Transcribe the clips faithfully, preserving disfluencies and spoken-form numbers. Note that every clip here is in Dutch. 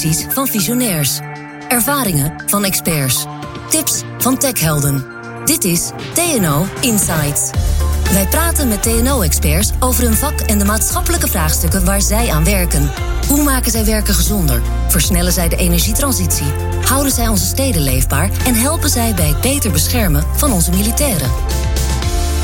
visies van visionairs. Ervaringen van experts. Tips van techhelden. Dit is T N O Insights. Wij praten met T N O-experts over hun vak en de maatschappelijke vraagstukken waar zij aan werken. Hoe maken zij werken gezonder? Versnellen zij de energietransitie? Houden zij onze steden leefbaar? En helpen zij bij het beter beschermen van onze militairen?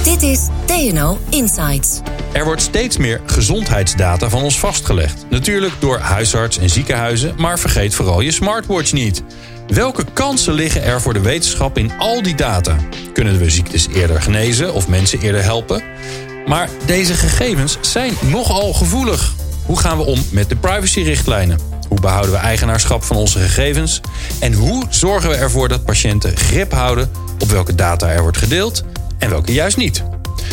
Dit is T N O Insights. Er wordt steeds meer gezondheidsdata van ons vastgelegd. Natuurlijk door huisarts en ziekenhuizen, maar vergeet vooral je smartwatch niet. Welke kansen liggen er voor de wetenschap in al die data? Kunnen we ziektes eerder genezen of mensen eerder helpen? Maar deze gegevens zijn nogal gevoelig. Hoe gaan we om met de privacyrichtlijnen? Hoe behouden we eigenaarschap van onze gegevens? En hoe zorgen we ervoor dat patiënten grip houden op welke data er wordt gedeeld en welke juist niet?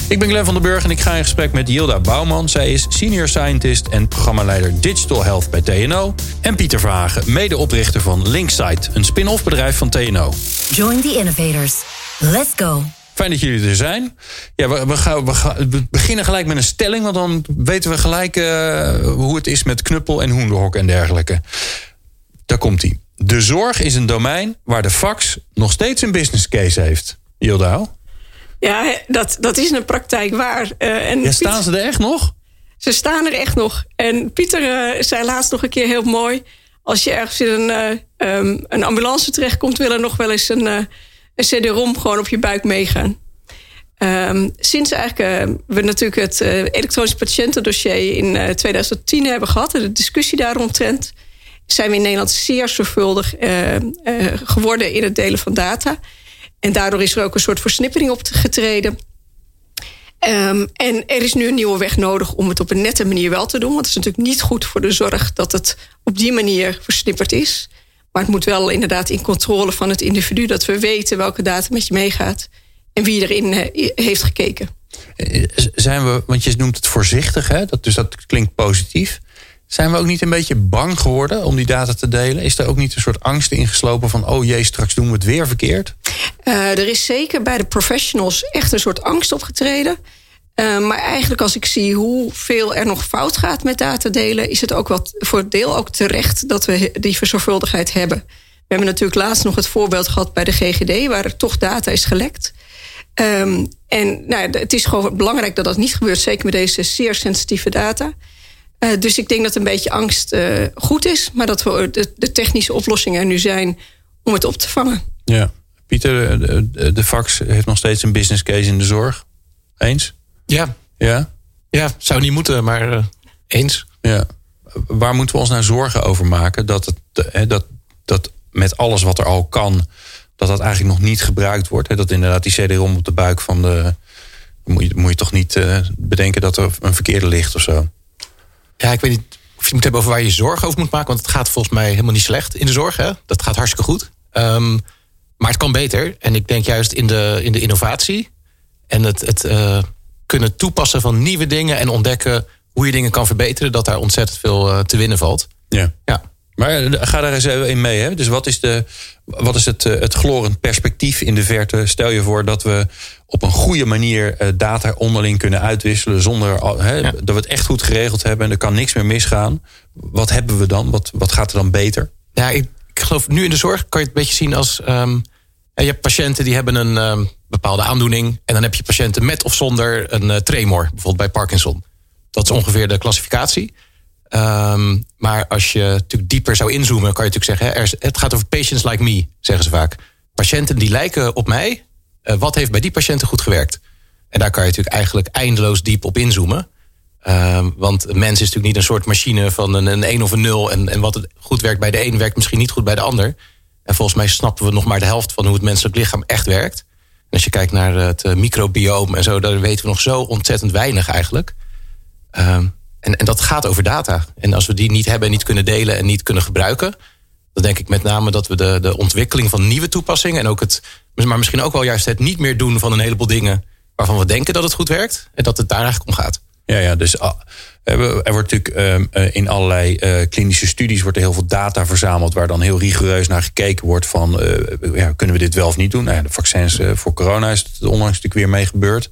Ik ben Glenn van den Burg en ik ga in gesprek met Jildau Bouwman. Zij is senior scientist en programmaleider Digital Health bij T N O. En Pieter Verhagen, medeoprichter van Linksight, een spin-off bedrijf van T N O. Join the innovators. Let's go. Fijn dat jullie er zijn. Ja, we, we, gaan, we, gaan, we beginnen gelijk met een stelling, want dan weten we gelijk uh, hoe het is met knuppel en hoenderhok en dergelijke. Daar komt-ie. De zorg is een domein waar de fax nog steeds een business case heeft. Jildau? Ja, dat, dat is in de praktijk waar. Uh, en ja, staan Pieter, ze er echt nog? Ze staan er echt nog. En Pieter uh, zei laatst nog een keer heel mooi: als je ergens in een, uh, um, een ambulance terechtkomt, wil er nog wel eens een, uh, een C D-ROM gewoon op je buik meegaan. Um, sinds eigenlijk uh, we natuurlijk het uh, elektronisch patiëntendossier in uh, tweeduizend tien hebben gehad en de discussie daaromtrent, zijn we in Nederland zeer zorgvuldig uh, uh, geworden in het delen van data. En daardoor is er ook een soort versnippering opgetreden. Um, en er is nu een nieuwe weg nodig om het op een nette manier wel te doen. Want het is natuurlijk niet goed voor de zorg dat het op die manier versnipperd is. Maar het moet wel inderdaad in controle van het individu, dat we weten welke data met je meegaat en wie erin he, heeft gekeken. Zijn we, want je noemt het voorzichtig, hè? Dat, dus dat klinkt positief. Zijn we ook niet een beetje bang geworden om die data te delen? Is er ook niet een soort angst ingeslopen van, oh jee, straks doen we het weer verkeerd? Uh, er is zeker bij de professionals echt een soort angst opgetreden. Uh, maar eigenlijk als ik zie hoeveel er nog fout gaat met data delen, is het ook wel voor het deel ook terecht dat we die zorgvuldigheid hebben. We hebben natuurlijk laatst nog het voorbeeld gehad bij de G G D, waar er toch data is gelekt. Um, en nou, het is gewoon belangrijk dat dat niet gebeurt, zeker met deze zeer sensitieve data. Uh, dus ik denk dat een beetje angst uh, goed is, maar dat we de, de technische oplossingen er nu zijn om het op te vangen. Ja, Pieter, de, de fax heeft nog steeds een business case in de zorg. Eens? Ja. Ja? Ja, zou niet moeten, maar uh, eens. Ja. Waar moeten we ons nou zorgen over maken? Dat, het, dat, dat met alles wat er al kan, dat dat eigenlijk nog niet gebruikt wordt. Dat inderdaad die C D-ROM op de buik van de... Moet je, moet je toch niet uh, bedenken dat er een verkeerde ligt of zo? Ja, ik weet niet of je moet hebben over waar je zorgen over moet maken. Want het gaat volgens mij helemaal niet slecht in de zorg. Hè? Dat gaat hartstikke goed. Um, maar het kan beter. En ik denk juist in de, in de innovatie. En het, het uh, kunnen toepassen van nieuwe dingen. En ontdekken hoe je dingen kan verbeteren. Dat daar ontzettend veel uh, te winnen valt. Ja. Ja. Maar ga daar eens even in mee. Hè? Dus wat is, de, wat is het, het glorend perspectief in de verte? Stel je voor dat we op een goede manier data onderling kunnen uitwisselen. Zonder hè, ja. dat we het echt goed geregeld hebben. En er kan niks meer misgaan. Wat hebben we dan? Wat, wat gaat er dan beter? Ja, ik, ik geloof nu in de zorg kan je het een beetje zien als... Um, je hebt patiënten die hebben een um, bepaalde aandoening. En dan heb je patiënten met of zonder een uh, tremor. Bijvoorbeeld bij Parkinson. Dat is ongeveer de klassificatie. Um, maar als je natuurlijk dieper zou inzoomen, kan je natuurlijk zeggen, hè, er, het gaat over patients like me, zeggen ze vaak. Patiënten die lijken op mij, uh, wat heeft bij die patiënten goed gewerkt? En daar kan je natuurlijk eigenlijk eindeloos diep op inzoomen. Um, want een mens is natuurlijk niet een soort machine van een, een een of een nul. En, en wat goed werkt bij de een, werkt misschien niet goed bij de ander. En volgens mij snappen we nog maar de helft van hoe het menselijk lichaam echt werkt. En als je kijkt naar het uh, microbioom en zo, daar weten we nog zo ontzettend weinig eigenlijk. Um, En, en dat gaat over data. En als we die niet hebben en niet kunnen delen en niet kunnen gebruiken, dan denk ik met name dat we de, de ontwikkeling van nieuwe toepassingen en ook het, maar misschien ook wel juist het niet meer doen van een heleboel dingen waarvan we denken dat het goed werkt en dat het daar eigenlijk om gaat. Ja, ja, dus er wordt natuurlijk uh, in allerlei uh, klinische studies wordt er heel veel data verzameld waar dan heel rigoureus naar gekeken wordt van, uh, ja, kunnen we dit wel of niet doen? Nou ja, de vaccins uh, voor corona is het onlangs natuurlijk weer mee gebeurd.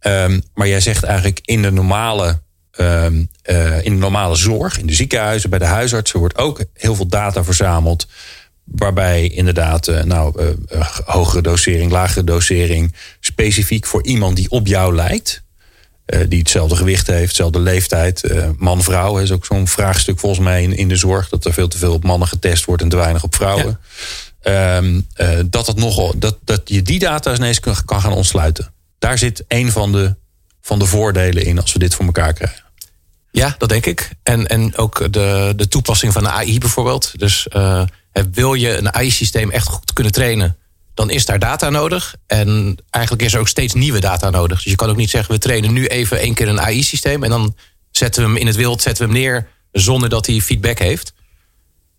Um, maar jij zegt eigenlijk in de normale Um, uh, in de normale zorg, in de ziekenhuizen, bij de huisartsen wordt ook heel veel data verzameld. Waarbij inderdaad uh, nou, uh, uh, hogere dosering, lagere dosering, specifiek voor iemand die op jou lijkt. Uh, die hetzelfde gewicht heeft, dezelfde leeftijd. Uh, man-vrouw is ook zo'n vraagstuk volgens mij in, in de zorg. Dat er veel te veel op mannen getest wordt en te weinig op vrouwen. Ja. Um, uh, dat, het nogal, dat, dat je die data ineens kan, kan gaan ontsluiten. Daar zit een van de, van de voordelen in als we dit voor elkaar krijgen. Ja, dat denk ik. En, en ook de, de toepassing van de A I bijvoorbeeld. Dus uh, wil je een A I-systeem echt goed kunnen trainen, dan is daar data nodig. En eigenlijk is er ook steeds nieuwe data nodig. Dus je kan ook niet zeggen, we trainen nu even één keer een A I-systeem... en dan zetten we hem in het wild, zetten we hem neer zonder dat hij feedback heeft.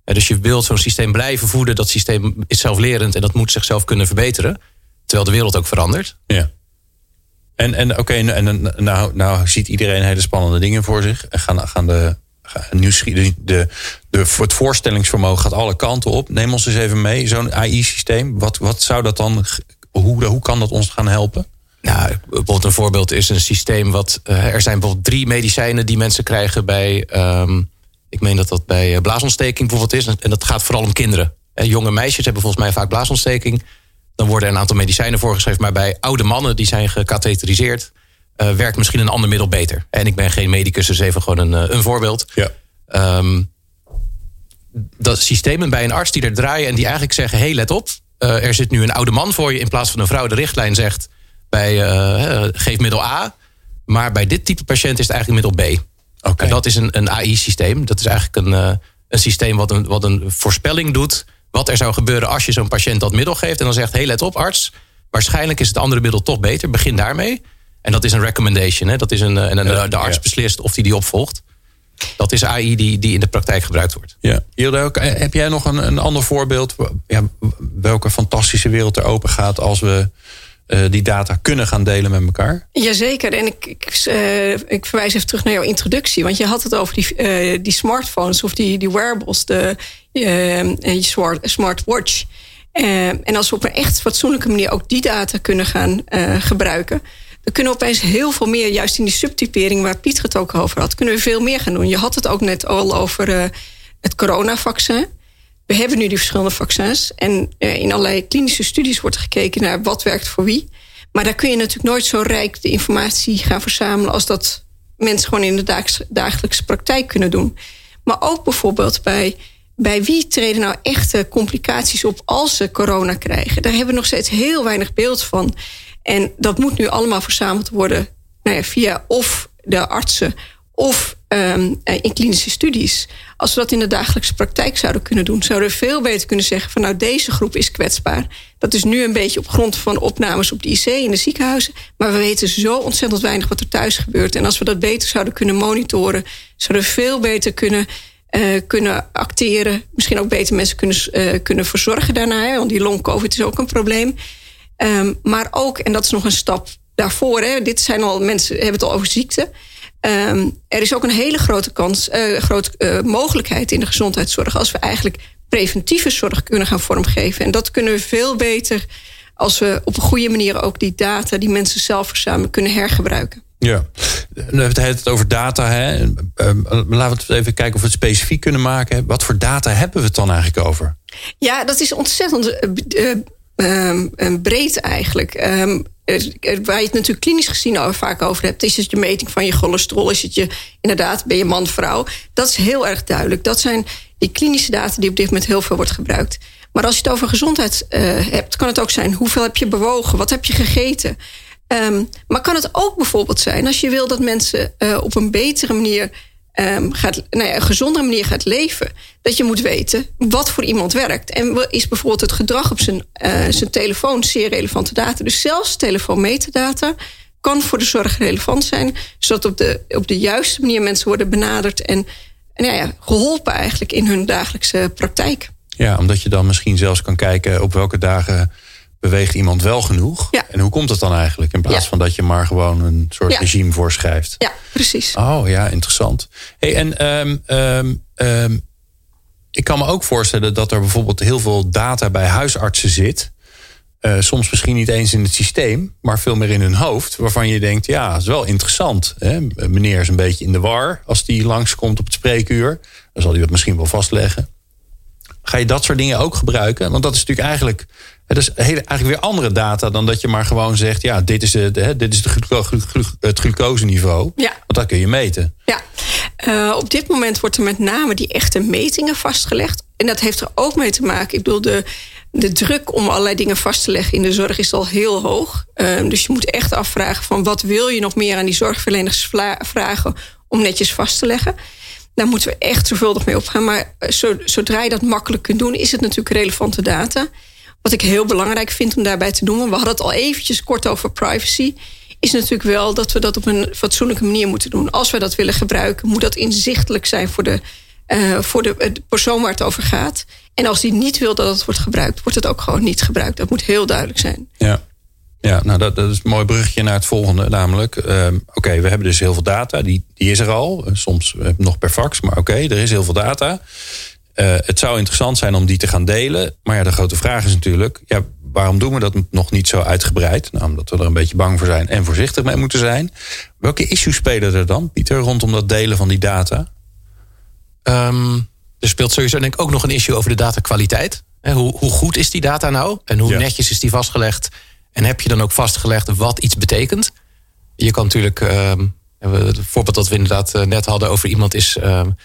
En dus je wilt zo'n systeem blijven voeden. Dat systeem is zelflerend en dat moet zichzelf kunnen verbeteren. Terwijl de wereld ook verandert. Ja. En, en oké, okay, en, nou, nou ziet iedereen hele spannende dingen voor zich. En gaan, gaan de, de, de, de, het voorstellingsvermogen gaat alle kanten op. Neem ons eens even mee, zo'n A I-systeem. Wat, wat zou dat dan, hoe, hoe kan dat ons gaan helpen? Nou, bijvoorbeeld een voorbeeld is een systeem wat... Er zijn bijvoorbeeld drie medicijnen die mensen krijgen bij... Um, ik meen dat dat bij blaasontsteking bijvoorbeeld is. En dat gaat vooral om kinderen. En jonge meisjes hebben volgens mij vaak blaasontsteking. Dan worden een aantal medicijnen voorgeschreven. Maar bij oude mannen, die zijn gecatheteriseerd... Uh, werkt misschien een ander middel beter. En ik ben geen medicus, dus even gewoon een, een voorbeeld. Ja. Um, dat systemen bij een arts die er draaien... en die eigenlijk zeggen, hé, hey, let op. Uh, er zit nu een oude man voor je in plaats van een vrouw. De richtlijn zegt, bij, uh, geef middel A. Maar bij dit type patiënt is het eigenlijk middel B. Okay. En dat is een, een A I-systeem. Dat is eigenlijk een, uh, een systeem wat een, wat een voorspelling doet... wat er zou gebeuren als je zo'n patiënt dat middel geeft... en dan zegt, hé, hey, let op, arts. Waarschijnlijk is het andere middel toch beter. Begin daarmee. En dat is een recommendation. Hè? Dat is een, een, een, de arts beslist of hij die, die opvolgt. Dat is A I die, die in de praktijk gebruikt wordt. Ja. Jildau, heb jij nog een, een ander voorbeeld? Ja, welke fantastische wereld er open gaat... als we uh, die data kunnen gaan delen met elkaar? Jazeker. En ik, ik, uh, ik verwijs even terug naar jouw introductie. Want je had het over die, uh, die smartphones of die, die wearables... de Uh, smartwatch. Uh, en als we op een echt fatsoenlijke manier ook die data kunnen gaan uh, gebruiken, dan kunnen we opeens heel veel meer, juist in die subtypering waar Piet het ook over had, kunnen we veel meer gaan doen. Je had het ook net al over uh, het coronavaccin. We hebben nu die verschillende vaccins en uh, in allerlei klinische studies wordt gekeken naar wat werkt voor wie. Maar daar kun je natuurlijk nooit zo rijk de informatie gaan verzamelen als dat mensen gewoon in de dagelijks, dagelijkse praktijk kunnen doen. Maar ook bijvoorbeeld bij Bij wie treden nou echte complicaties op als ze corona krijgen? Daar hebben we nog steeds heel weinig beeld van. En dat moet nu allemaal verzameld worden nou ja, via of de artsen of um, in klinische studies. Als we dat in de dagelijkse praktijk zouden kunnen doen... zouden we veel beter kunnen zeggen van nou, deze groep is kwetsbaar. Dat is nu een beetje op grond van opnames op de I C in de ziekenhuizen. Maar we weten zo ontzettend weinig wat er thuis gebeurt. En als we dat beter zouden kunnen monitoren... zouden we veel beter kunnen... Uh, kunnen acteren, misschien ook beter mensen kunnen, uh, kunnen verzorgen daarna. Hè, want die long-covid is ook een probleem. Um, maar ook, en dat is nog een stap daarvoor... Hè, dit zijn al mensen, hebben het al over ziekte. Um, er is ook een hele grote kans, uh, grote uh, mogelijkheid in de gezondheidszorg... als we eigenlijk preventieve zorg kunnen gaan vormgeven. En dat kunnen we veel beter als we op een goede manier... ook die data die mensen zelf verzamelen kunnen hergebruiken. Ja, we hebben het over data. Hè? Laten we even kijken of we het specifiek kunnen maken. Wat voor data hebben we het dan eigenlijk over? Ja, dat is ontzettend uh, uh, uh, breed eigenlijk. Um, waar je het natuurlijk klinisch gezien al vaak over hebt... is het je meting van je cholesterol, is het je... inderdaad, ben je man, vrouw. Dat is heel erg duidelijk. Dat zijn die klinische data die op dit moment heel veel wordt gebruikt. Maar als je het over gezondheid uh, hebt, kan het ook zijn... hoeveel heb je bewogen, wat heb je gegeten... Um, maar kan het ook bijvoorbeeld zijn... als je wil dat mensen uh, op een betere manier... Um, gaat, nou ja, een gezondere manier gaat leven... dat je moet weten wat voor iemand werkt. En is bijvoorbeeld het gedrag op zijn, uh, zijn telefoon... zeer relevante data. Dus zelfs telefoonmetadata kan voor de zorg relevant zijn... zodat op de, op de juiste manier mensen worden benaderd... en, en nou ja, geholpen eigenlijk in hun dagelijkse praktijk. Ja, omdat je dan misschien zelfs kan kijken... op welke dagen... beweegt iemand wel genoeg? Ja. En hoe komt dat dan eigenlijk? In plaats ja. van dat je maar gewoon een soort ja. regime voorschrijft. Ja, precies. Oh ja, interessant. Hey, en um, um, um, ik kan me ook voorstellen dat er bijvoorbeeld heel veel data bij huisartsen zit. Uh, soms misschien niet eens in het systeem, maar veel meer in hun hoofd. Waarvan je denkt, ja, dat is wel interessant. Hè? Meneer is een beetje in de war als die langskomt op het spreekuur. Dan zal hij dat misschien wel vastleggen. Ga je dat soort dingen ook gebruiken? Want dat is natuurlijk eigenlijk, dat is heel, eigenlijk weer andere data dan dat je maar gewoon zegt, ja, dit is het, hè, dit is het, gluco, glu, het glucoseniveau. Ja. Want dat kun je meten. Ja. Uh, op dit moment wordt er met name die echte metingen vastgelegd. En dat heeft er ook mee te maken. Ik bedoel, de, de druk om allerlei dingen vast te leggen in de zorg is al heel hoog. Uh, dus je moet echt afvragen van wat wil je nog meer aan die zorgverleners vla- vragen om netjes vast te leggen. Daar moeten we echt zorgvuldig mee opgaan. Maar zo, zodra je dat makkelijk kunt doen, is het natuurlijk relevante data. Wat ik heel belangrijk vind om daarbij te noemen, we hadden het al eventjes kort over privacy, is natuurlijk wel dat we dat op een fatsoenlijke manier moeten doen. Als we dat willen gebruiken, moet dat inzichtelijk zijn voor de, uh, voor de, de persoon waar het over gaat. En als die niet wil dat het wordt gebruikt, wordt het ook gewoon niet gebruikt. Dat moet heel duidelijk zijn. Ja, ja nou dat, dat is een mooi bruggetje naar het volgende. Namelijk, uh, oké, okay, we hebben dus heel veel data. Die, die is er al, uh, soms uh, nog per fax, maar oké, okay, er is heel veel data. Uh, het zou interessant zijn om die te gaan delen. Maar ja, de grote vraag is natuurlijk, ja, waarom doen we dat nog niet zo uitgebreid? Nou, omdat we er een beetje bang voor zijn en voorzichtig mee moeten zijn. Welke issues spelen er dan, Pieter, rondom dat delen van die data? Um, er speelt sowieso denk ik ook nog een issue over de datakwaliteit. Hoe, hoe goed is die data nou? En hoe ja. netjes is die vastgelegd? En heb je dan ook vastgelegd wat iets betekent? Je kan natuurlijk, um, het voorbeeld dat we inderdaad net hadden over iemand is, Um,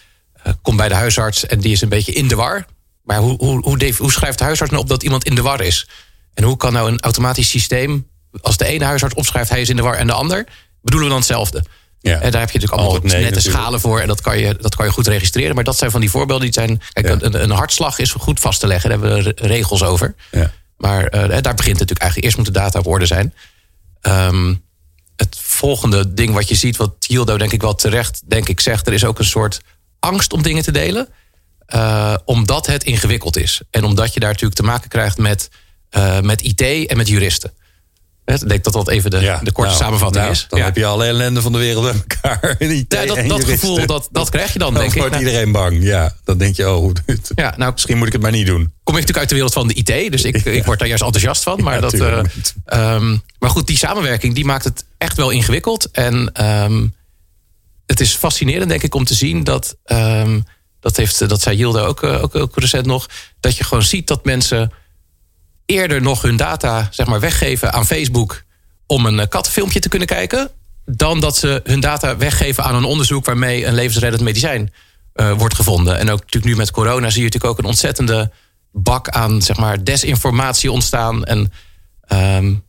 komt bij de huisarts en die is een beetje in de war. Maar hoe, hoe, hoe, hoe schrijft de huisarts nou op dat iemand in de war is? En hoe kan nou een automatisch systeem, als de ene huisarts opschrijft hij is in de war en de ander, bedoelen we dan hetzelfde? Ja. En daar heb je natuurlijk allemaal nee, nette natuurlijk. schalen voor en dat kan, je, dat kan je goed registreren. Maar dat zijn van die voorbeelden die zijn, kijk, ja. een, een hartslag is goed vast te leggen. Daar hebben we regels over. Ja. Maar uh, daar begint het natuurlijk eigenlijk. Eerst moet de data op orde zijn. Um, het volgende ding wat je ziet, wat Jildau denk ik wel terecht denk ik zegt, er is ook een soort angst om dingen te delen, uh, omdat het ingewikkeld is. En omdat je daar natuurlijk te maken krijgt met, uh, met I T en met juristen. Ik denk dat dat even de, ja, de korte nou, samenvatting nou, is. Dan ja. heb je alle ellende van de wereld aan elkaar. I T ja, dat, en dat gevoel, dat, dat krijg je dan, dan denk ik. Dan wordt iedereen bang. Ja, dan denk je, oh, dit, ja, nou, misschien moet ik het maar niet doen. Kom ik natuurlijk uit de wereld van de I T, dus ik, ja. ik word daar juist enthousiast van. Maar, ja, dat, uh, um, maar goed, die samenwerking die maakt het echt wel ingewikkeld. En Um, het is fascinerend, denk ik, om te zien dat, um, dat, heeft, dat zei Jildau ook, ook, ook recent nog, dat je gewoon ziet dat mensen eerder nog hun data zeg maar, weggeven aan Facebook om een kattenfilmpje te kunnen kijken, dan dat ze hun data weggeven aan een onderzoek waarmee een levensreddend medicijn uh, wordt gevonden. En ook natuurlijk nu met corona zie je natuurlijk ook een ontzettende bak aan zeg maar, desinformatie ontstaan. En um,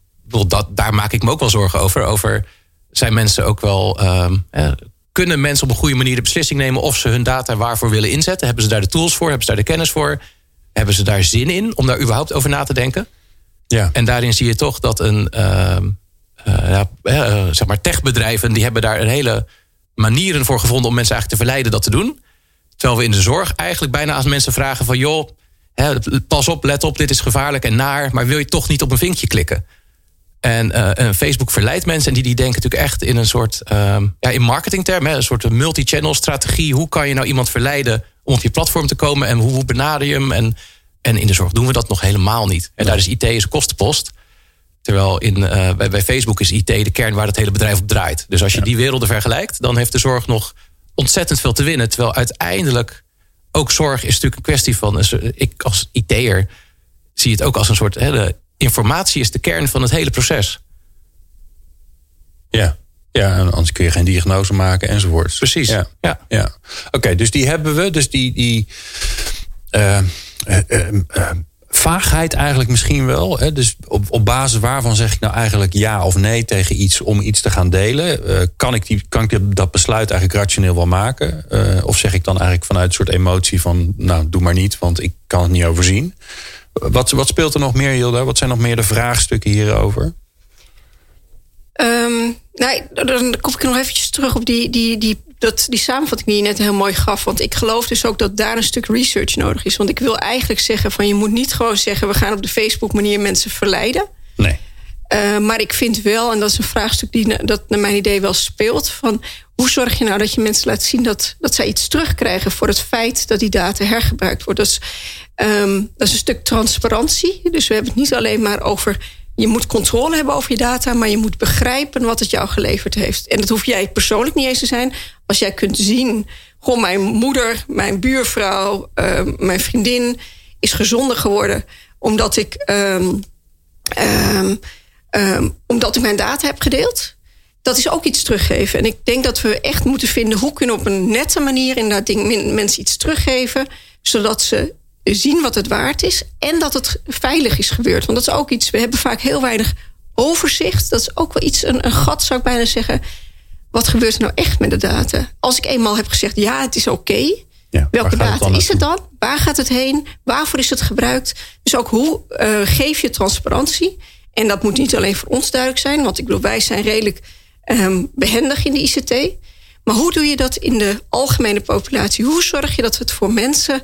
dat, daar maak ik me ook wel zorgen over. Over zijn mensen ook wel Um, eh, kunnen mensen op een goede manier de beslissing nemen of ze hun data waarvoor willen inzetten? Hebben ze daar de tools voor? Hebben ze daar de kennis voor? Hebben ze daar zin in om daar überhaupt over na te denken? Ja. En daarin zie je toch dat een uh, uh, uh, zeg maar techbedrijven, die hebben daar een hele manieren voor gevonden om mensen eigenlijk te verleiden dat te doen. Terwijl we in de zorg eigenlijk bijna aan mensen vragen van joh, hè, pas op, let op, dit is gevaarlijk en naar, maar wil je toch niet op een vinkje klikken? En uh, Facebook verleidt mensen en die, die denken natuurlijk echt in een soort uh, ja, in marketingterm, een soort multi-channel strategie. Hoe kan je nou iemand verleiden om op je platform te komen en hoe, hoe benader je hem? En, en in de zorg doen we dat nog helemaal niet. En daar is I T een kostenpost. Terwijl in, uh, bij, bij Facebook is I T de kern waar het hele bedrijf op draait. Dus als je die werelden vergelijkt, dan heeft de zorg nog ontzettend veel te winnen. Terwijl uiteindelijk ook zorg is natuurlijk een kwestie van, ik als I T'er zie het ook als een soort hele informatie is de kern van het hele proces. Ja, ja, anders kun je geen diagnose maken enzovoort. Precies. Ja, ja. ja. Oké, okay, dus die hebben we. Dus die, die uh, uh, uh, uh, vaagheid eigenlijk misschien wel. Hè? Dus op, op basis waarvan zeg ik nou eigenlijk ja of nee tegen iets om iets te gaan delen? Uh, kan ik, die, kan ik dat besluit eigenlijk rationeel wel maken? Uh, of zeg ik dan eigenlijk vanuit een soort emotie van nou, doe maar niet, want ik kan het niet overzien. Wat, wat speelt er nog meer, Jildau? Wat zijn nog meer de vraagstukken hierover? Um, nou, dan kom ik nog eventjes terug op die, die, die, dat, die samenvatting die je net heel mooi gaf. Want ik geloof dus ook dat daar een stuk research nodig is. Want ik wil eigenlijk zeggen van je moet niet gewoon zeggen we gaan op de Facebook manier mensen verleiden. Nee. Uh, maar ik vind wel, en dat is een vraagstuk die dat naar mijn idee wel speelt, van hoe zorg je nou dat je mensen laat zien dat, dat zij iets terugkrijgen voor het feit dat die data hergebruikt wordt. Dat is, um, dat is een stuk transparantie. Dus we hebben het niet alleen maar over, je moet controle hebben over je data, maar je moet begrijpen wat het jou geleverd heeft. En dat hoef jij persoonlijk niet eens te zijn. Als jij kunt zien, goh, mijn moeder, mijn buurvrouw, uh, mijn vriendin is gezonder geworden omdat ik, um, um, um, omdat ik mijn data heb gedeeld. Dat is ook iets teruggeven. En ik denk dat we echt moeten vinden hoe kunnen we op een nette manier inderdaad ding, mensen iets teruggeven, zodat ze zien wat het waard is en dat het veilig is gebeurd. Want dat is ook iets, we hebben vaak heel weinig overzicht. Dat is ook wel iets, een, een gat zou ik bijna zeggen. Wat gebeurt er nou echt met de data? Als ik eenmaal heb gezegd, ja, het is oké. Okay, ja, welke data het is het dan? Waar gaat het heen? Waarvoor is het gebruikt? Dus ook hoe uh, geef je transparantie? En dat moet niet alleen voor ons duidelijk zijn. Want ik bedoel, wij zijn redelijk um, behendig in de I C T. Maar hoe doe je dat in de algemene populatie? Hoe zorg je dat het voor mensen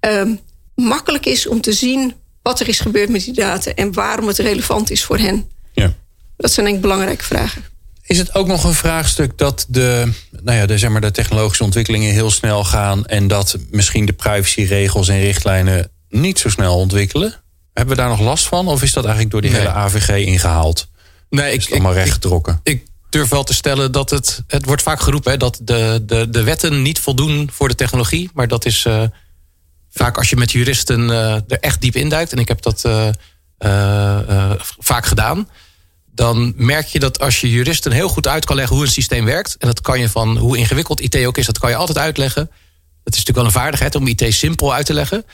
Um, makkelijk is om te zien wat er is gebeurd met die data en waarom het relevant is voor hen? Ja. Dat zijn denk ik belangrijke vragen. Is het ook nog een vraagstuk dat de, nou ja, de, zeg maar, de technologische ontwikkelingen heel snel gaan en dat misschien de privacyregels en richtlijnen niet zo snel ontwikkelen? Hebben we daar nog last van? Of is dat eigenlijk door die nee. hele A V G ingehaald? Nee, is ik, het allemaal ik, rechtgetrokken? Ik, ik durf wel te stellen dat het, het wordt vaak geroepen hè, dat de, de, de wetten niet voldoen voor de technologie, maar dat is Uh, vaak als je met juristen uh, er echt diep induikt, en ik heb dat uh, uh, uh, vaak gedaan, dan merk je dat als je juristen heel goed uit kan leggen hoe een systeem werkt, en dat kan je van hoe ingewikkeld I T ook is, dat kan je altijd uitleggen. Het is natuurlijk wel een vaardigheid om I T simpel uit te leggen.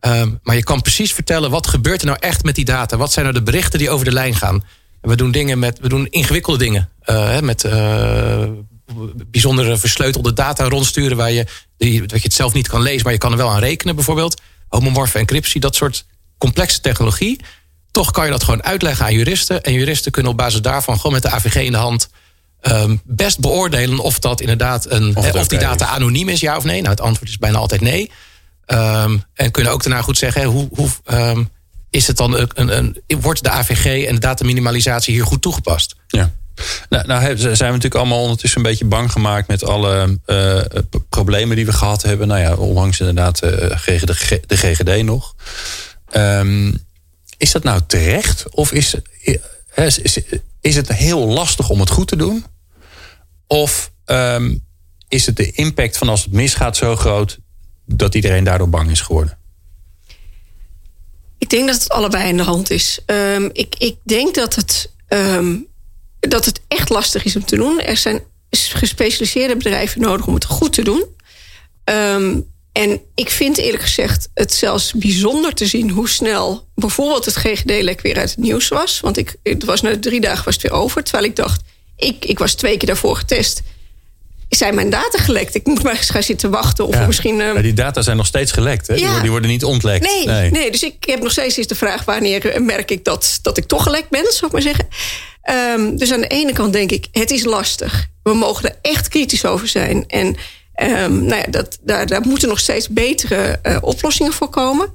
Um, maar je kan precies vertellen, wat gebeurt er nou echt met die data? Wat zijn nou de berichten die over de lijn gaan? En we doen dingen met, we doen ingewikkelde dingen. Uh, met uh, bijzondere versleutelde data rondsturen waar je Die, dat je het zelf niet kan lezen, maar je kan er wel aan rekenen bijvoorbeeld. Homomorfe encryptie, dat soort complexe technologie. Toch kan je dat gewoon uitleggen aan juristen. En juristen kunnen op basis daarvan gewoon met de A V G in de hand um, best beoordelen of dat inderdaad een of, he, of die data anoniem is, ja of nee. Nou, het antwoord is bijna altijd nee. Um, en kunnen ook daarna goed zeggen, he, hoe, hoe um, is het dan een, een, een, wordt de A V G en de dataminimalisatie hier goed toegepast? Ja. Nou, nou zijn we natuurlijk allemaal ondertussen een beetje bang gemaakt met alle uh, problemen die we gehad hebben. Nou ja, onlangs inderdaad uh, de G G D nog. Um, is dat nou terecht? Of is, is, is, is het heel lastig om het goed te doen? Of um, is het de impact van als het misgaat zo groot dat iedereen daardoor bang is geworden? Ik denk dat het allebei in de hand is. Um, ik, ik denk dat het Um... dat het echt lastig is om te doen. Er zijn gespecialiseerde bedrijven nodig om het goed te doen. Um, en ik vind eerlijk gezegd het zelfs bijzonder te zien hoe snel bijvoorbeeld het G G D-lek weer uit het nieuws was. Want ik, het was na drie dagen was het weer over. Terwijl ik dacht, ik, ik was twee keer daarvoor getest. Zijn mijn data gelekt? Ik moet maar eens gaan zitten wachten. Of ja, misschien, uh... maar die data zijn nog steeds gelekt. Hè? Ja. Die worden niet ontlekt. Nee, nee. nee, dus ik heb nog steeds eens de vraag, wanneer merk ik dat, dat ik toch gelekt ben, zou ik maar zeggen. Um, dus aan de ene kant denk ik, het is lastig. We mogen er echt kritisch over zijn. En um, nou ja, dat, daar, daar moeten nog steeds betere uh, oplossingen voor komen.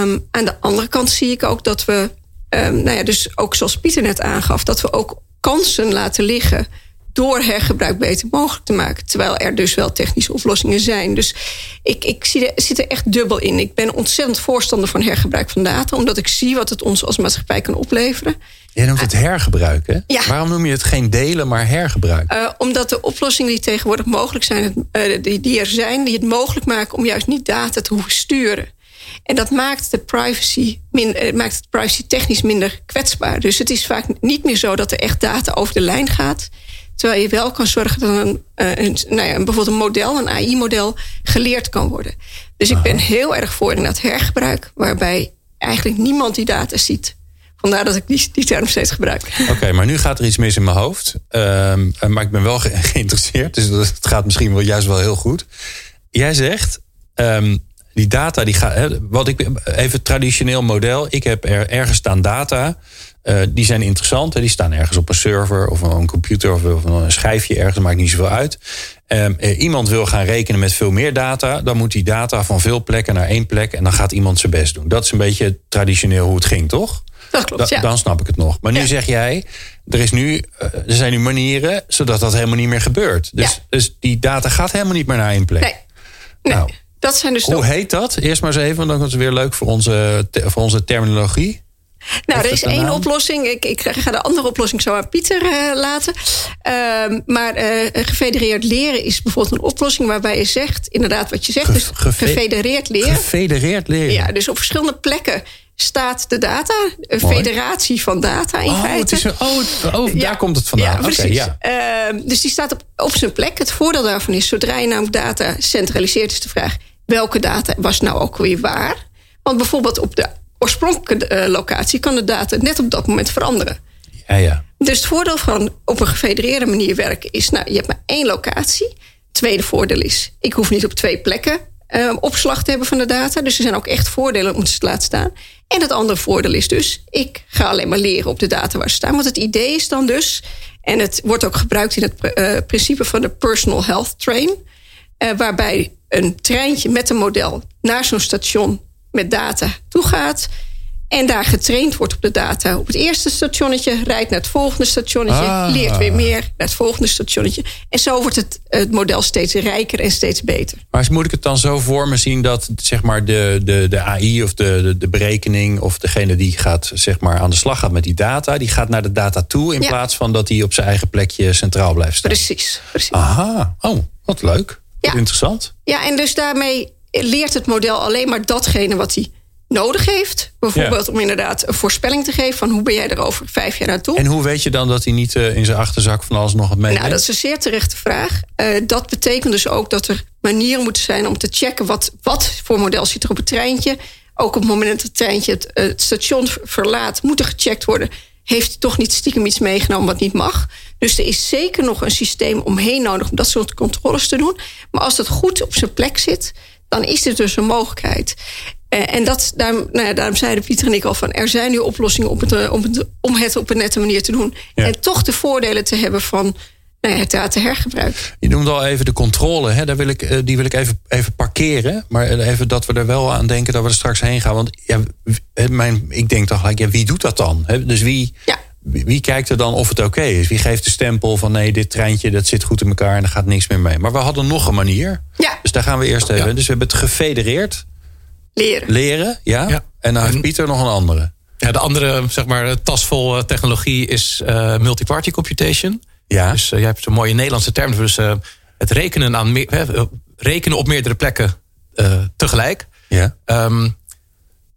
Um, aan de andere kant zie ik ook dat we, um, nou ja, dus ook zoals Pieter net aangaf, dat we ook kansen laten liggen door hergebruik beter mogelijk te maken. Terwijl er dus wel technische oplossingen zijn. Dus ik, ik zie er, zit er echt dubbel in. Ik ben ontzettend voorstander van hergebruik van data, omdat ik zie wat het ons als maatschappij kan opleveren. Jij noemt het hergebruik, hè? Ja. Waarom noem je het geen delen, maar hergebruik? Uh, omdat de oplossingen die tegenwoordig mogelijk zijn, uh, die, die er zijn, die het mogelijk maken om juist niet data te hoeven sturen. En dat maakt, de privacy minder, maakt het privacy technisch minder kwetsbaar. Dus het is vaak niet meer zo dat er echt data over de lijn gaat, terwijl je wel kan zorgen dat een, een, nou ja, bijvoorbeeld een model, een A I-model, geleerd kan worden. Dus Aha. ik ben heel erg voor in dat hergebruik, waarbij eigenlijk niemand die data ziet. Vandaar dat ik die, die term steeds gebruik. Oké, okay, maar nu gaat er iets mis in mijn hoofd. Um, maar ik ben wel ge- geïnteresseerd, dus het gaat misschien wel juist wel heel goed. Jij zegt, um, die data, die gaat, wat ik even traditioneel model, ik heb er, ergens staan data. Uh, die zijn interessant. Hè? Die staan ergens op een server of een computer of, of een schijfje ergens. Dat maakt niet zoveel uit. Um, uh, iemand wil gaan rekenen met veel meer data. Dan moet die data van veel plekken naar één plek. En dan gaat iemand zijn best doen. Dat is een beetje traditioneel hoe het ging, toch? dat klopt, da, ja. Dan snap ik het nog. Maar nu ja. zeg jij, er, is nu, er zijn nu manieren zodat dat helemaal niet meer gebeurt. Dus, ja. dus die data gaat helemaal niet meer naar één plek. Nee, nee. Nou, dat zijn dus hoe nog... heet dat? Eerst maar eens even, want dan is het weer leuk voor onze, voor onze terminologie. Nou, er is één oplossing. Ik, ik ga de andere oplossing zo aan Pieter uh, laten. Uh, maar uh, gefedereerd leren is bijvoorbeeld een oplossing waarbij je zegt, inderdaad wat je zegt, dus gefedereerd leren. Gefedereerd leren. Ja, dus op verschillende plekken staat de data. Een Mooi. federatie van data in oh, feite. Het is, oh, oh ja, daar komt het vandaan. Ja, precies. Okay, ja. Uh, dus die staat op, op zijn plek. Het voordeel daarvan is, zodra je namelijk data centraliseert, is de vraag, welke data was nou ook weer waar? Want bijvoorbeeld op de oorspronkelijke locatie kan de data net op dat moment veranderen. Ja, ja. Dus het voordeel van op een gefedereerde manier werken is, nou, je hebt maar één locatie. Het tweede voordeel is, ik hoef niet op twee plekken eh, opslag te hebben van de data. Dus er zijn ook echt voordelen om ze te laten staan. En het andere voordeel is dus, ik ga alleen maar leren op de data waar ze staan. Want het idee is dan dus, en het wordt ook gebruikt in het eh, principe van de personal health train, eh, waarbij een treintje met een model naar zo'n station met data toegaat en daar getraind wordt op de data. Op het eerste stationnetje, rijdt naar het volgende stationnetje, ah. leert weer meer naar het volgende stationnetje. En zo wordt het, het model steeds rijker en steeds beter. Maar moet ik het dan zo voor me zien dat zeg maar de, de, de A I of de, de, de berekening of degene die gaat zeg maar aan de slag gaat met die data, die gaat naar de data toe in ja. plaats van dat die op zijn eigen plekje centraal blijft staan? Precies. precies. Aha, oh, wat leuk. Wat ja. interessant. Ja, en dus daarmee leert het model alleen maar datgene wat hij nodig heeft. Bijvoorbeeld ja. om inderdaad een voorspelling te geven van hoe ben jij er over vijf jaar naartoe. En hoe weet je dan dat hij niet uh, in zijn achterzak van alles nog wat meeneemt? Nou, dat is een zeer terechte vraag. Uh, dat betekent dus ook dat er manieren moeten zijn om te checken wat, wat voor model zit er op het treintje. Ook op het moment dat het treintje het, uh, het station verlaat, moet er gecheckt worden. Heeft hij toch niet stiekem iets meegenomen wat niet mag? Dus er is zeker nog een systeem omheen nodig om dat soort controles te doen. Maar als dat goed op zijn plek zit, dan is dit dus een mogelijkheid. En dat, daarom, nou ja, daarom zeiden Pieter en ik al van, er zijn nu oplossingen om het, om het, om het op een nette manier te doen. Ja. En toch de voordelen te hebben van nou ja, het data hergebruik. Je noemde al even de controle, hè? Daar wil ik, die wil ik even, even parkeren. Maar even dat we er wel aan denken dat we er straks heen gaan. Want ja, mijn, ik denk dan gelijk, ja, wie doet dat dan? Dus wie, ja. wie kijkt er dan of het oké okay is? Wie geeft de stempel van nee, dit treintje dat zit goed in elkaar en er gaat niks meer mee. Maar we hadden nog een manier. Ja. Dus daar gaan we eerst even. Ja. Dus we hebben het gefedereerd. Leren. Leren, ja. ja. En dan heeft Pieter nog een andere. Ja, de andere, zeg maar, tasvol technologie is uh, multiparty computation. Ja. Dus uh, jij hebt zo'n mooie Nederlandse term. Dus uh, het rekenen, aan me- uh, rekenen op meerdere plekken uh, tegelijk. Ja. Um,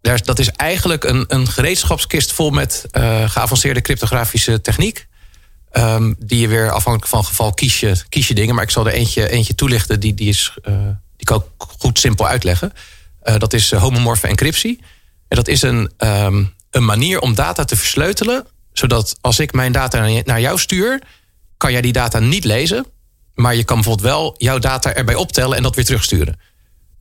daar, dat is eigenlijk een, een gereedschapskist vol met uh, geavanceerde cryptografische techniek. Um, die je weer afhankelijk van geval kies je, kies je dingen. Maar ik zal er eentje, eentje toelichten. Die, die, is, uh, die kan ik ook goed simpel uitleggen. Uh, dat is homomorfe encryptie. En dat is een, um, een manier om data te versleutelen, zodat als ik mijn data naar jou stuur, kan jij die data niet lezen, maar je kan bijvoorbeeld wel jouw data erbij optellen en dat weer terugsturen.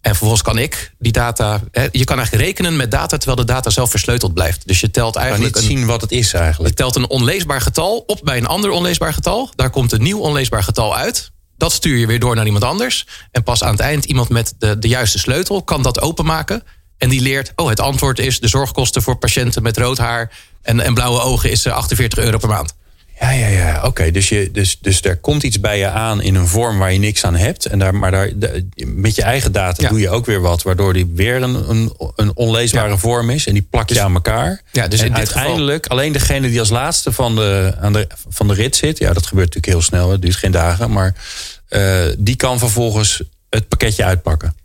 En vervolgens kan ik die data, He, je kan eigenlijk rekenen met data terwijl de data zelf versleuteld blijft. Dus je telt eigenlijk niet een, zien wat het is eigenlijk. Je telt een onleesbaar getal op bij een ander onleesbaar getal. Daar komt een nieuw onleesbaar getal uit. Dat stuur je weer door naar iemand anders. En pas aan het eind iemand met de, de juiste sleutel kan dat openmaken. En die leert, oh, het antwoord is de zorgkosten voor patiënten met rood haar en, en blauwe ogen is achtenveertig euro per maand. Ja, ja, ja. Oké, okay, dus, dus, dus er komt iets bij je aan in een vorm waar je niks aan hebt. En daar, maar daar, met je eigen data ja. doe je ook weer wat, waardoor die weer een, een, een onleesbare ja. vorm is. En die plak je dus aan elkaar. Ja, dus en in dit uiteindelijk geval, alleen degene die als laatste van de, aan de, van de rit zit. Ja, dat gebeurt natuurlijk heel snel. Het duurt geen dagen. Maar uh, die kan vervolgens het pakketje uitpakken.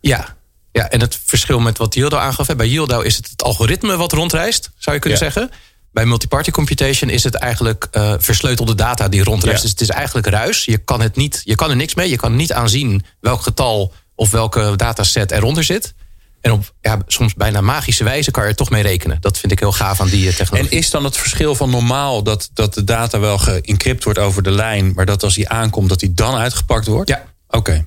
Ja, ja en het verschil met wat Jildau aangaf. Bij Jildau is het het algoritme wat rondreist, zou je kunnen ja. zeggen. Bij multiparty computation is het eigenlijk uh, versleutelde data die rondreist. Ja. Dus het is eigenlijk ruis. Je kan, het niet, je kan er niks mee. Je kan niet aanzien welk getal of welke dataset eronder zit. En op ja, soms bijna magische wijze kan je er toch mee rekenen. Dat vind ik heel gaaf aan die technologie. En is dan het verschil van normaal dat, dat de data wel geëncrypt wordt over de lijn, maar dat als die aankomt dat die dan uitgepakt wordt? Ja. Oké. Okay.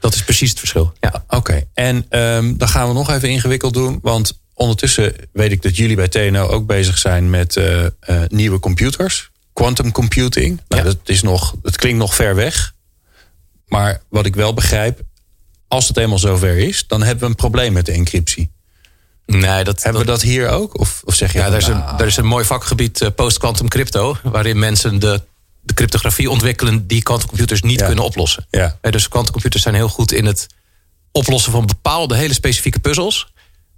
Dat is precies het verschil. Ja. Oké. Okay. En um, dan gaan we nog even ingewikkeld doen, want ondertussen weet ik dat jullie bij T N O ook bezig zijn met uh, uh, nieuwe computers. Quantum computing. Nou, ja. dat, is nog, dat klinkt nog ver weg. Maar wat ik wel begrijp, als het eenmaal zover is, dan hebben we een probleem met de encryptie. Nee, dat, Hebben dat, we dat hier ook? Of, of zeg je? Ja, er is, nou, is een mooi vakgebied, uh, post-quantum crypto, waarin mensen de, de cryptografie ontwikkelen die kwantumcomputers niet ja. kunnen oplossen. Ja. He, dus kwantumcomputers zijn heel goed in het oplossen van bepaalde hele specifieke puzzels.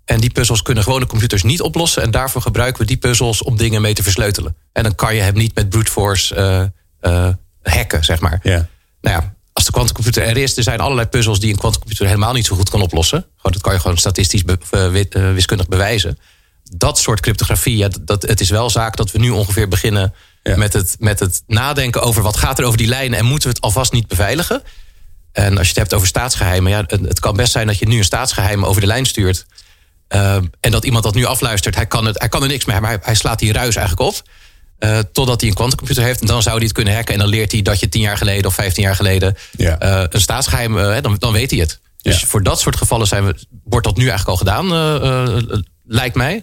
En die puzzels kunnen gewone computers niet oplossen. En daarvoor gebruiken we die puzzels om dingen mee te versleutelen. En dan kan je hem niet met brute force uh, uh, hacken, zeg maar. Ja. Nou ja, als de kwantumcomputer er is, er zijn allerlei puzzels die een kwantumcomputer helemaal niet zo goed kan oplossen. Gewoon, dat kan je gewoon statistisch be- uh, wiskundig bewijzen. Dat soort cryptografie, ja, dat, het is wel zaak dat we nu ongeveer beginnen ja. met, het, met het nadenken over wat gaat er over die lijnen en moeten we het alvast niet beveiligen. En als je het hebt over staatsgeheimen, ja, het kan best zijn dat je nu een staatsgeheim over de lijn stuurt. Uh, en dat iemand dat nu afluistert, hij kan, het, hij kan er niks mee, maar hij, hij slaat die ruis eigenlijk op. Uh, totdat hij een kwantumcomputer heeft. En dan zou hij het kunnen hacken. En dan leert hij dat je tien jaar geleden of vijftien jaar geleden ja. uh, een staatsgeheim, uh, dan, dan weet hij het. Dus ja. voor dat soort gevallen zijn we, wordt dat nu eigenlijk al gedaan, uh, uh, lijkt mij.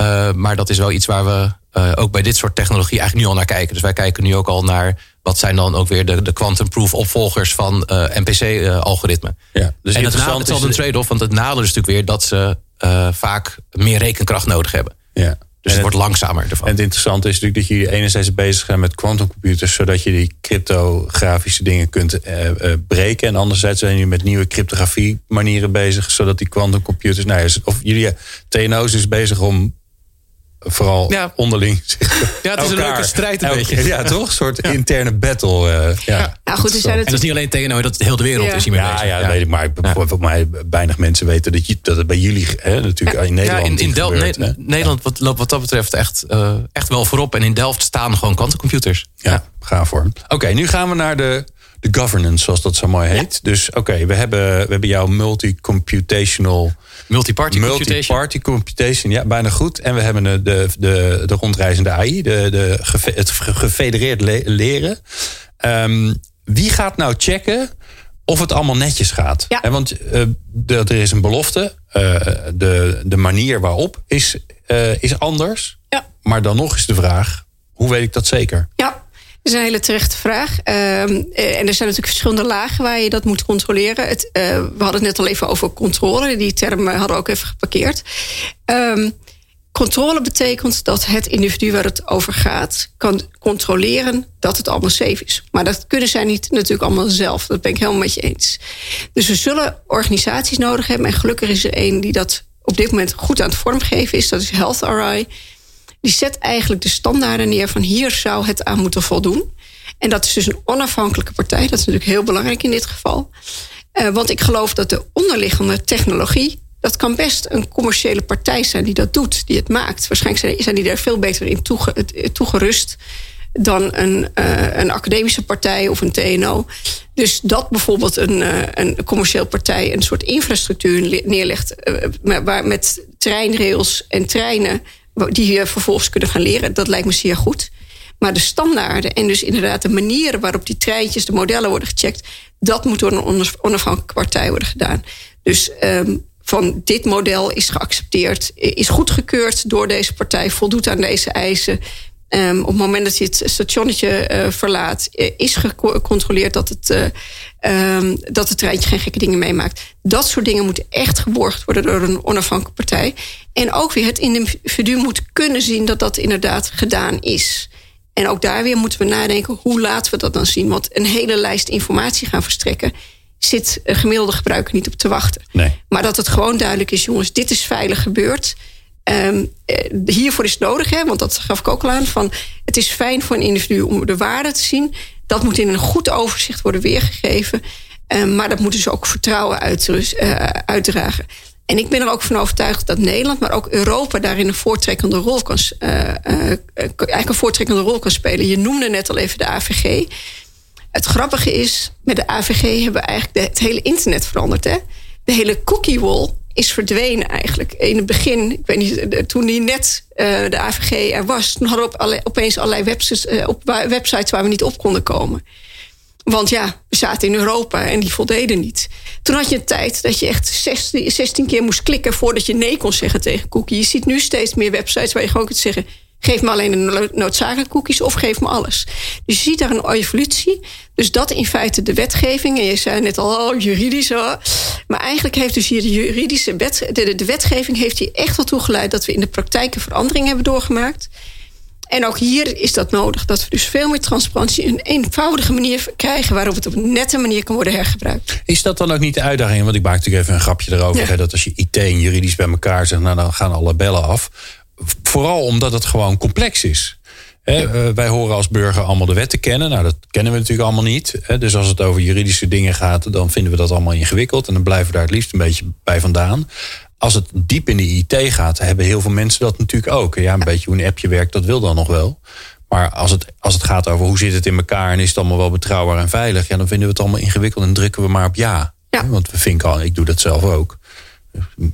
Uh, maar dat is wel iets waar we uh, ook bij dit soort technologie eigenlijk nu al naar kijken. Dus wij kijken nu ook al naar wat zijn dan ook weer de, de quantum-proof opvolgers van uh, N P C-algoritmen. Uh, ja. Dus en het nadeel is altijd een trade-off, want het nadeel is natuurlijk weer dat ze uh, vaak meer rekenkracht nodig hebben. Ja. Dus het, het wordt langzamer ervan. En het interessante is natuurlijk dat je enerzijds bezig bent met quantumcomputers, zodat je die cryptografische dingen kunt uh, uh, breken. En anderzijds zijn jullie met nieuwe cryptografie manieren bezig, zodat die quantumcomputers, nou ja, of jullie ja, T N O's is bezig om vooral ja. onderling. Ja, het is een leuke strijd een elke, beetje. Ja, toch? Een soort ja. interne battle. Uh, ja. ja. Nou, goed, dus en dat is niet alleen T N O, dat heel de wereld ja. is hiermee ja, bezig. Ja, ja, weet ik. Maar volgens ja. mij weinig mensen weten dat, je, dat het bij jullie hè, natuurlijk ja. in Nederland ja, in, in Delft gebeurt, ne- Nederland wat, loopt wat dat betreft echt, uh, echt wel voorop. En in Delft staan gewoon kwantumcomputers. Ja, ja. gaaf hoor. Oké, okay, nu gaan we naar de, de governance, zoals dat zo mooi heet. Ja. Dus oké, okay, we, hebben, we hebben jouw multi-computational... Multiparty computation. Multiparty computation, ja, bijna goed. En we hebben de, de, de, de rondreizende A I, de, de, het gefedereerd le- leren. Um, wie gaat nou checken of het allemaal netjes gaat? Ja. He, want uh, de, er is een belofte. Uh, de, de manier waarop is, uh, is anders. Ja. Maar dan nog is de vraag, hoe weet ik dat zeker? Ja. Dat is een hele terechte vraag. Uh, en er zijn natuurlijk verschillende lagen waar je dat moet controleren. Het, uh, we hadden het net al even over controle. Die term hadden we ook even geparkeerd. Um, controle betekent dat het individu waar het over gaat kan controleren dat het allemaal safe is. Maar dat kunnen zij niet natuurlijk allemaal zelf. Dat ben ik helemaal met je eens. Dus we zullen organisaties nodig hebben. En gelukkig is er één die dat op dit moment goed aan het vormgeven is. Dat is HealthRI. Die zet eigenlijk de standaarden neer van hier zou het aan moeten voldoen. En dat is dus een onafhankelijke partij. Dat is natuurlijk heel belangrijk in dit geval. Uh, want ik geloof dat de onderliggende technologie, dat kan best een commerciële partij zijn die dat doet, die het maakt. Waarschijnlijk zijn die daar veel beter in toege, toegerust dan een, uh, een academische partij of een T N O. Dus dat bijvoorbeeld een, uh, een commerciële partij een soort infrastructuur neerlegt uh, waar met treinrails en treinen die je vervolgens kunnen gaan leren, dat lijkt me zeer goed. Maar de standaarden en dus inderdaad de manieren waarop die treintjes, de modellen worden gecheckt, dat moet door een onafhankelijke partij worden gedaan. Dus um, van dit model is geaccepteerd, is goedgekeurd door deze partij, voldoet aan deze eisen. Um, op het moment dat je het stationnetje uh, verlaat, is gecontroleerd dat het, uh, um, dat het treintje geen gekke dingen meemaakt. Dat soort dingen moeten echt geborgd worden door een onafhankelijke partij. En ook weer het individu moet kunnen zien dat dat inderdaad gedaan is. En ook daar weer moeten we nadenken, hoe laten we dat dan zien? Want een hele lijst informatie gaan verstrekken zit een gemiddelde gebruiker niet op te wachten. Nee. Maar dat het gewoon duidelijk is, jongens, dit is veilig gebeurd. Um, hiervoor is het nodig, hè, want dat gaf ik ook al aan. Van, het is fijn voor een individu om de waarde te zien. Dat moet in een goed overzicht worden weergegeven. Um, maar dat moet dus ook vertrouwen uitrust, uh, uitdragen. En ik ben er ook van overtuigd dat Nederland, maar ook Europa daarin een voortrekkende rol kan, uh, uh, eigenlijk een voortrekkende rol kan spelen. Je noemde net al even de A V G. Het grappige is, met de A V G hebben we eigenlijk de, het hele internet veranderd. Hè? De hele cookie wall is verdwenen eigenlijk. In het begin, ik weet niet, toen die net uh, de A V G er was, toen hadden we op alle, opeens allerlei websites, uh, op websites waar we niet op konden komen. Want ja, we zaten in Europa en die voldeden niet. Toen had je een tijd dat je echt zestien keer moest klikken voordat je nee kon zeggen tegen cookie. Je ziet nu steeds meer websites waar je gewoon kunt zeggen, Geef me alleen de noodzakelijke cookies of geef me alles. Dus je ziet daar een evolutie. Dus dat in feite de wetgeving. En je zei net al, oh, juridisch hoor. Maar eigenlijk heeft dus hier de juridische wet, de, de wetgeving heeft hier echt wel toe geleid dat we in de praktijk een verandering hebben doorgemaakt. En ook hier is dat nodig. Dat we dus veel meer transparantie, een eenvoudige manier krijgen waarop het op een nette manier kan worden hergebruikt. Is dat dan ook niet de uitdaging? Want ik maak natuurlijk even een grapje erover. Ja. Hè, dat als je I T en juridisch bij elkaar zegt, nou dan gaan alle bellen af. Vooral omdat het gewoon complex is. He, ja. Wij horen als burger allemaal de wetten kennen. Nou, dat kennen we natuurlijk allemaal niet. Dus als het over juridische dingen gaat, dan vinden we dat allemaal ingewikkeld. En dan blijven we daar het liefst een beetje bij vandaan. Als het diep in de I T gaat, hebben heel veel mensen dat natuurlijk ook. Ja, een ja. beetje hoe een appje werkt, dat wil dan nog wel. Maar als het, als het gaat over hoe zit het in elkaar en is het allemaal wel betrouwbaar en veilig, ja, dan vinden we het allemaal ingewikkeld en drukken we maar op ja. ja. He, want we vinken al, ik doe dat zelf ook.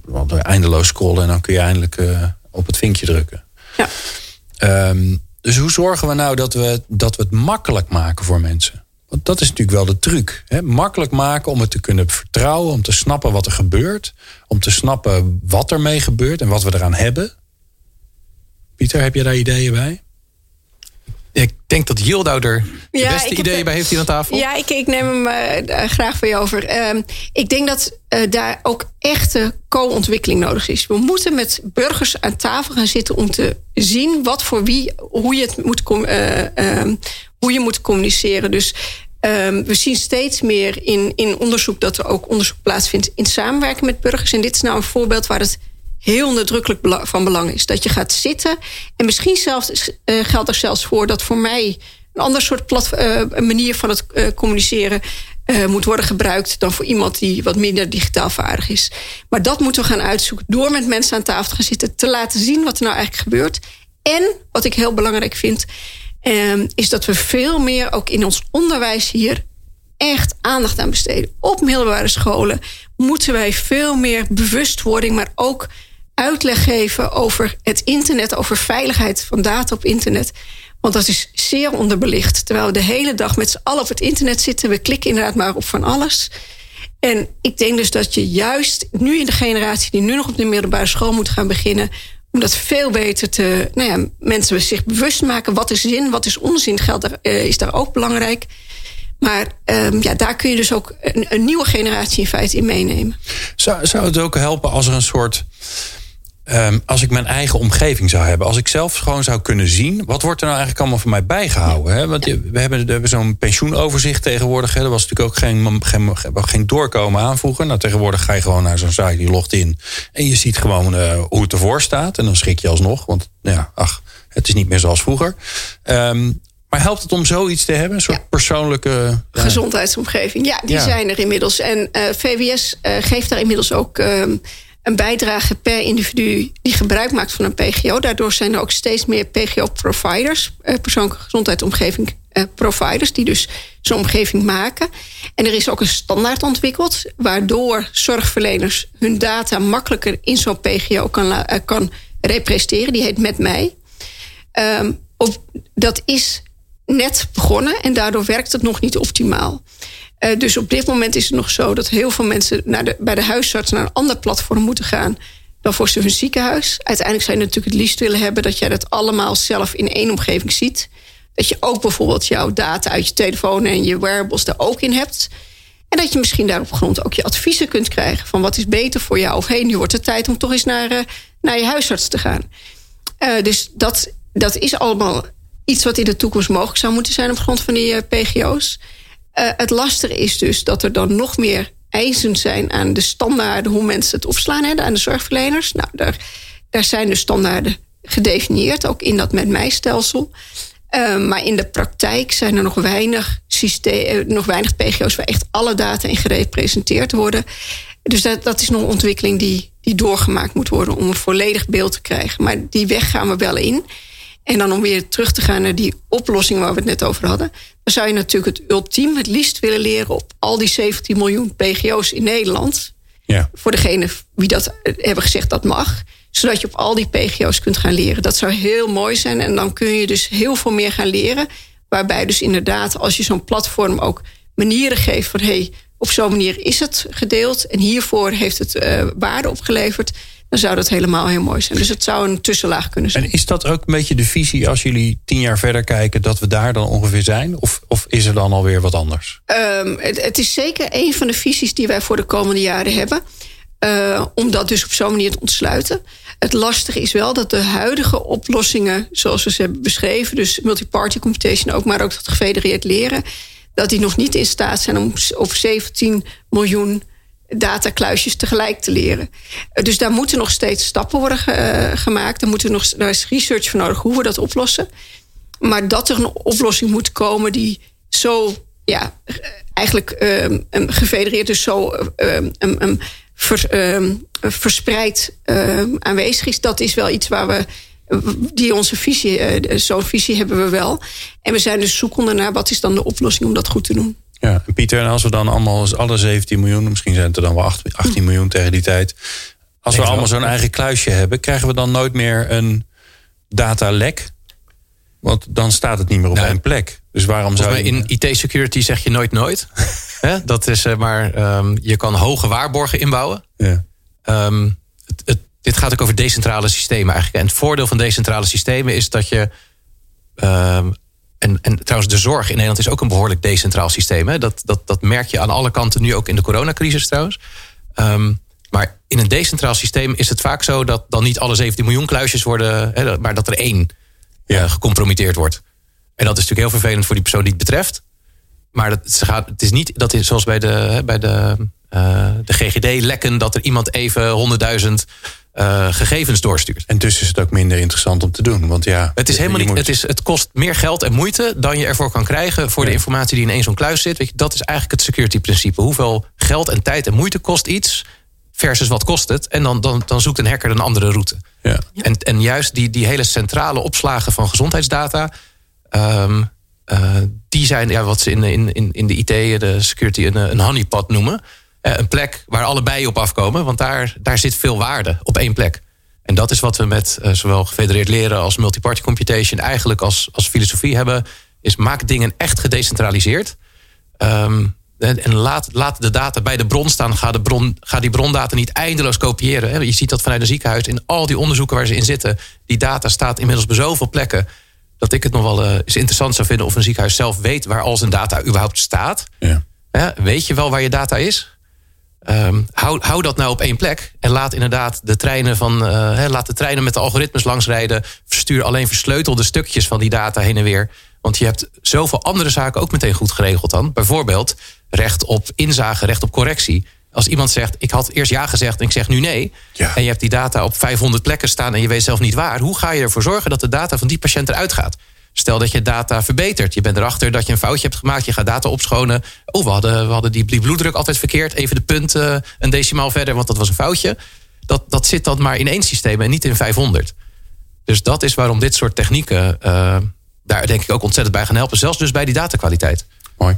Want eindeloos scrollen en dan kun je eindelijk uh, op het vinkje drukken. Ja. Um, Dus hoe zorgen we nou dat we, dat we het makkelijk maken voor mensen? Want dat is natuurlijk wel de truc. Hè? Makkelijk maken om het te kunnen vertrouwen, om te snappen wat er gebeurt, om te snappen wat ermee gebeurt en wat we eraan hebben. Pieter, heb je daar ideeën bij? Ik denk dat Jildau er de ja, beste ideeën heb, bij heeft hier aan tafel. Ja, ik, ik neem hem uh, graag van je over. Uh, ik denk dat uh, daar ook echte co-ontwikkeling nodig is. We moeten met burgers aan tafel gaan zitten om te zien wat voor wie, hoe je het moet, com- uh, uh, hoe je moet communiceren. Dus uh, we zien steeds meer in, in onderzoek dat er ook onderzoek plaatsvindt in samenwerking met burgers. En dit is nou een voorbeeld waar het heel nadrukkelijk van belang is. Dat je gaat zitten. En misschien zelfs, uh, geldt er zelfs voor dat voor mij een ander soort plat, uh, manier van het uh, communiceren uh, moet worden gebruikt dan voor iemand die wat minder digitaal vaardig is. Maar dat moeten we gaan uitzoeken door met mensen aan tafel te gaan zitten, te laten zien wat er nou eigenlijk gebeurt. En wat ik heel belangrijk vind, uh, is dat we veel meer ook in ons onderwijs hier echt aandacht aan besteden. Op middelbare scholen moeten wij veel meer bewustwording, maar ook uitleg geven over het internet, over veiligheid van data op internet. Want dat is zeer onderbelicht. Terwijl we de hele dag met z'n allen op het internet zitten. We klikken inderdaad maar op van alles. En ik denk dus dat je juist nu in de generatie die nu nog op de middelbare school moet gaan beginnen, om dat veel beter te, nou ja, mensen zich bewust maken. Wat is zin, wat is onzin? Geld uh, is daar ook belangrijk. Maar um, ja, daar kun je dus ook een, een nieuwe generatie in feite in meenemen. Zou, zou het ook helpen als er een soort, Um, als ik mijn eigen omgeving zou hebben. Als ik zelf gewoon zou kunnen zien, wat wordt er nou eigenlijk allemaal van mij bijgehouden? Hè? Want ja. we, hebben, we hebben zo'n pensioenoverzicht tegenwoordig. Hè? Er was natuurlijk ook geen, geen, geen doorkomen aan vroeger. Nou, tegenwoordig ga je gewoon naar zo'n site, je logt in. En je ziet gewoon uh, hoe het ervoor staat. En dan schrik je alsnog. Want ja, ach, het is niet meer zoals vroeger. Um, Maar helpt het om zoiets te hebben? Een soort ja. persoonlijke ja. gezondheidsomgeving. Ja, die ja. zijn er inmiddels. En uh, V W S uh, geeft daar inmiddels ook um, een bijdrage per individu die gebruik maakt van een P G O. Daardoor zijn er ook steeds meer P G O-providers. Uh, persoonlijke gezondheidsomgeving uh, providers. Die dus zo'n omgeving maken. En er is ook een standaard ontwikkeld. Waardoor zorgverleners hun data makkelijker in zo'n P G O kan, uh, kan representeren. Die heet MedMij. Um, of, dat is net begonnen en daardoor werkt het nog niet optimaal. Uh, dus op dit moment is het nog zo dat heel veel mensen naar de, bij de huisarts naar een ander platform moeten gaan dan voor ze hun ziekenhuis. Uiteindelijk zou je natuurlijk het liefst willen hebben dat jij dat allemaal zelf in één omgeving ziet. Dat je ook bijvoorbeeld jouw data uit je telefoon en je wearables daar ook in hebt. En dat je misschien daarop grond ook je adviezen kunt krijgen van wat is beter voor jou. Of hey, nu wordt het tijd om toch eens naar, uh, naar je huisarts te gaan. Uh, dus dat, dat is allemaal iets wat in de toekomst mogelijk zou moeten zijn op grond van die uh, P G O's. Uh, het lastige is dus dat er dan nog meer eisen zijn aan de standaarden, hoe mensen het opslaan hebben aan de zorgverleners. Nou, daar, daar zijn dus standaarden gedefinieerd, ook in dat MedMij-stelsel. Uh, maar in de praktijk zijn er nog weinig, systeem, uh, nog weinig P G O's waar echt alle data in gerepresenteerd worden. Dus dat, dat is nog een ontwikkeling die, die doorgemaakt moet worden om een volledig beeld te krijgen. Maar die weg gaan we wel in. En dan om weer terug te gaan naar die oplossing waar we het net over hadden, dan zou je natuurlijk het ultiem het liefst willen leren op al die zeventien miljoen P G O's in Nederland. Ja. Voor degene wie dat hebben gezegd dat mag. Zodat je op al die P G O's kunt gaan leren. Dat zou heel mooi zijn. En dan kun je dus heel veel meer gaan leren. Waarbij dus inderdaad als je zo'n platform ook manieren geeft van hé, hey, op zo'n manier is het gedeeld. En hiervoor heeft het uh, waarde opgeleverd. dan zou dat helemaal heel mooi zijn. Dus het zou een tussenlaag kunnen zijn. En is dat ook een beetje de visie als jullie tien jaar verder kijken, dat we daar dan ongeveer zijn? Of, of is er dan alweer wat anders? Um, het, het is zeker een van de visies die wij voor de komende jaren hebben. Uh, om dat dus op zo'n manier te ontsluiten. Het lastige is wel dat de huidige oplossingen, zoals we ze hebben beschreven, dus multiparty computation ook, maar ook dat gefedereerd leren, dat die nog niet in staat zijn om op zeventien miljoen datakluisjes tegelijk te leren. Dus daar moeten nog steeds stappen worden ge, uh, gemaakt. Daar, moeten nog, daar is research voor nodig hoe we dat oplossen. Maar dat er een oplossing moet komen die zo, ja, eigenlijk um, um, gefedereerd, dus zo um, um, ver, um, verspreid um, aanwezig is, dat is wel iets waar we, die onze visie, uh, zo'n visie hebben we wel. En we zijn dus zoekende naar wat is dan de oplossing om dat goed te doen. Ja, en Pieter, en als we dan allemaal eens alle zeventien miljoen... misschien zijn het er dan wel achttien miljoen tegen die tijd, als we allemaal zo'n eigen kluisje hebben, krijgen we dan nooit meer een datalek? Want dan staat het niet meer op nee. één plek. Dus waarom zou je... In I T-security zeg je nooit nooit. Dat is maar... Um, je kan hoge waarborgen inbouwen. Ja. Um, het, het, dit gaat ook over decentrale systemen eigenlijk. En het voordeel van decentrale systemen is dat je... Um, En, en trouwens, de zorg in Nederland is ook een behoorlijk decentraal systeem. Hè? Dat, dat, dat merk je aan alle kanten, nu ook in de coronacrisis trouwens. Um, maar in een decentraal systeem is het vaak zo dat dan niet alle zeventien miljoen kluisjes worden, hè, maar dat er één ja. uh, gecompromitteerd wordt. En dat is natuurlijk heel vervelend voor die persoon die het betreft. Maar dat, het, gaat, het is niet dat is zoals bij de, hè, bij de, uh, de G G D lekken, dat er iemand even honderdduizend... Uh, gegevens doorstuurt. En dus is het ook minder interessant om te doen. Want ja, het is helemaal niet. Moet... Het, is, het kost meer geld en moeite dan je ervoor kan krijgen voor ja. de informatie die in één zo'n kluis zit. Weet je, dat is eigenlijk het security principe. Hoeveel geld en tijd en moeite kost iets versus wat kost het? En dan, dan, dan zoekt een hacker een andere route. Ja. En, en juist die, die hele centrale opslagen van gezondheidsdata, Um, uh, die zijn ja, wat ze in, in, in de I T, de security, een, een honeypot noemen. Uh, een plek waar allebei op afkomen. Want daar, daar zit veel waarde op één plek. En dat is wat we met uh, zowel gefedereerd leren als multiparty computation eigenlijk als, als filosofie hebben. Is maak dingen echt gedecentraliseerd. Um, en en laat, laat de data bij de bron staan. Ga, de bron, ga die brondata niet eindeloos kopiëren. Hè? Je ziet dat vanuit een ziekenhuis. In al die onderzoeken waar ze in zitten. Die data staat inmiddels bij zoveel plekken. Dat ik het nog wel uh, eens interessant zou vinden of een ziekenhuis zelf weet waar al zijn data überhaupt staat. Ja. Uh, weet je wel waar je data is? Um, hou, hou dat nou op één plek en laat inderdaad de treinen van uh, he, laat de treinen met de algoritmes langsrijden. Verstuur alleen versleutelde stukjes van die data heen en weer. Want je hebt zoveel andere zaken ook meteen goed geregeld dan. Bijvoorbeeld recht op inzage, recht op correctie. Als iemand zegt, ik had eerst ja gezegd en ik zeg nu nee. Ja. En je hebt die data op vijfhonderd plekken staan en je weet zelf niet waar. Hoe ga je ervoor zorgen dat de data van die patiënt eruit gaat? Stel dat je data verbetert. Je bent erachter dat je een foutje hebt gemaakt. Je gaat data opschonen. Oh, we hadden, we hadden die bloeddruk altijd verkeerd. Even de punt uh, een decimaal verder, want dat was een foutje. Dat, dat zit dan maar in één systeem en niet in vijfhonderd. Dus dat is waarom dit soort technieken uh, daar denk ik ook ontzettend bij gaan helpen. Zelfs dus bij die datakwaliteit. Mooi.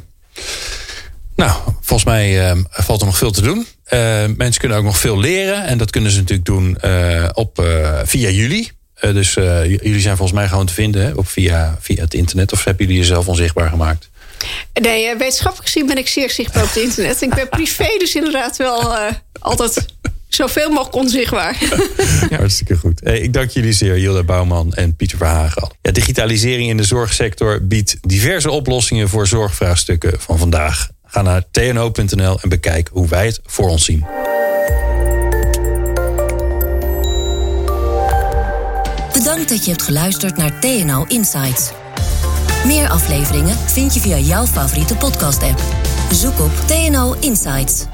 Nou, volgens mij uh, valt er nog veel te doen. Uh, mensen kunnen ook nog veel leren. En dat kunnen ze natuurlijk doen uh, op, uh, via jullie. Uh, dus uh, jullie zijn volgens mij gewoon te vinden hè, op via, via het internet. Of hebben jullie jezelf onzichtbaar gemaakt? Nee, uh, wetenschappelijk gezien ben ik zeer zichtbaar op het internet. Ik ben privé dus inderdaad wel uh, altijd zoveel mogelijk onzichtbaar. Ja, hartstikke goed. Hey, ik dank jullie zeer, Jildau Bouwman en Pieter Verhagen. Ja, digitalisering in de zorgsector biedt diverse oplossingen voor zorgvraagstukken van vandaag. Ga naar t n o punt n l en bekijk hoe wij het voor ons zien. Bedankt dat je hebt geluisterd naar T N O Insights. Meer afleveringen vind je via jouw favoriete podcast-app. Zoek op T N O Insights.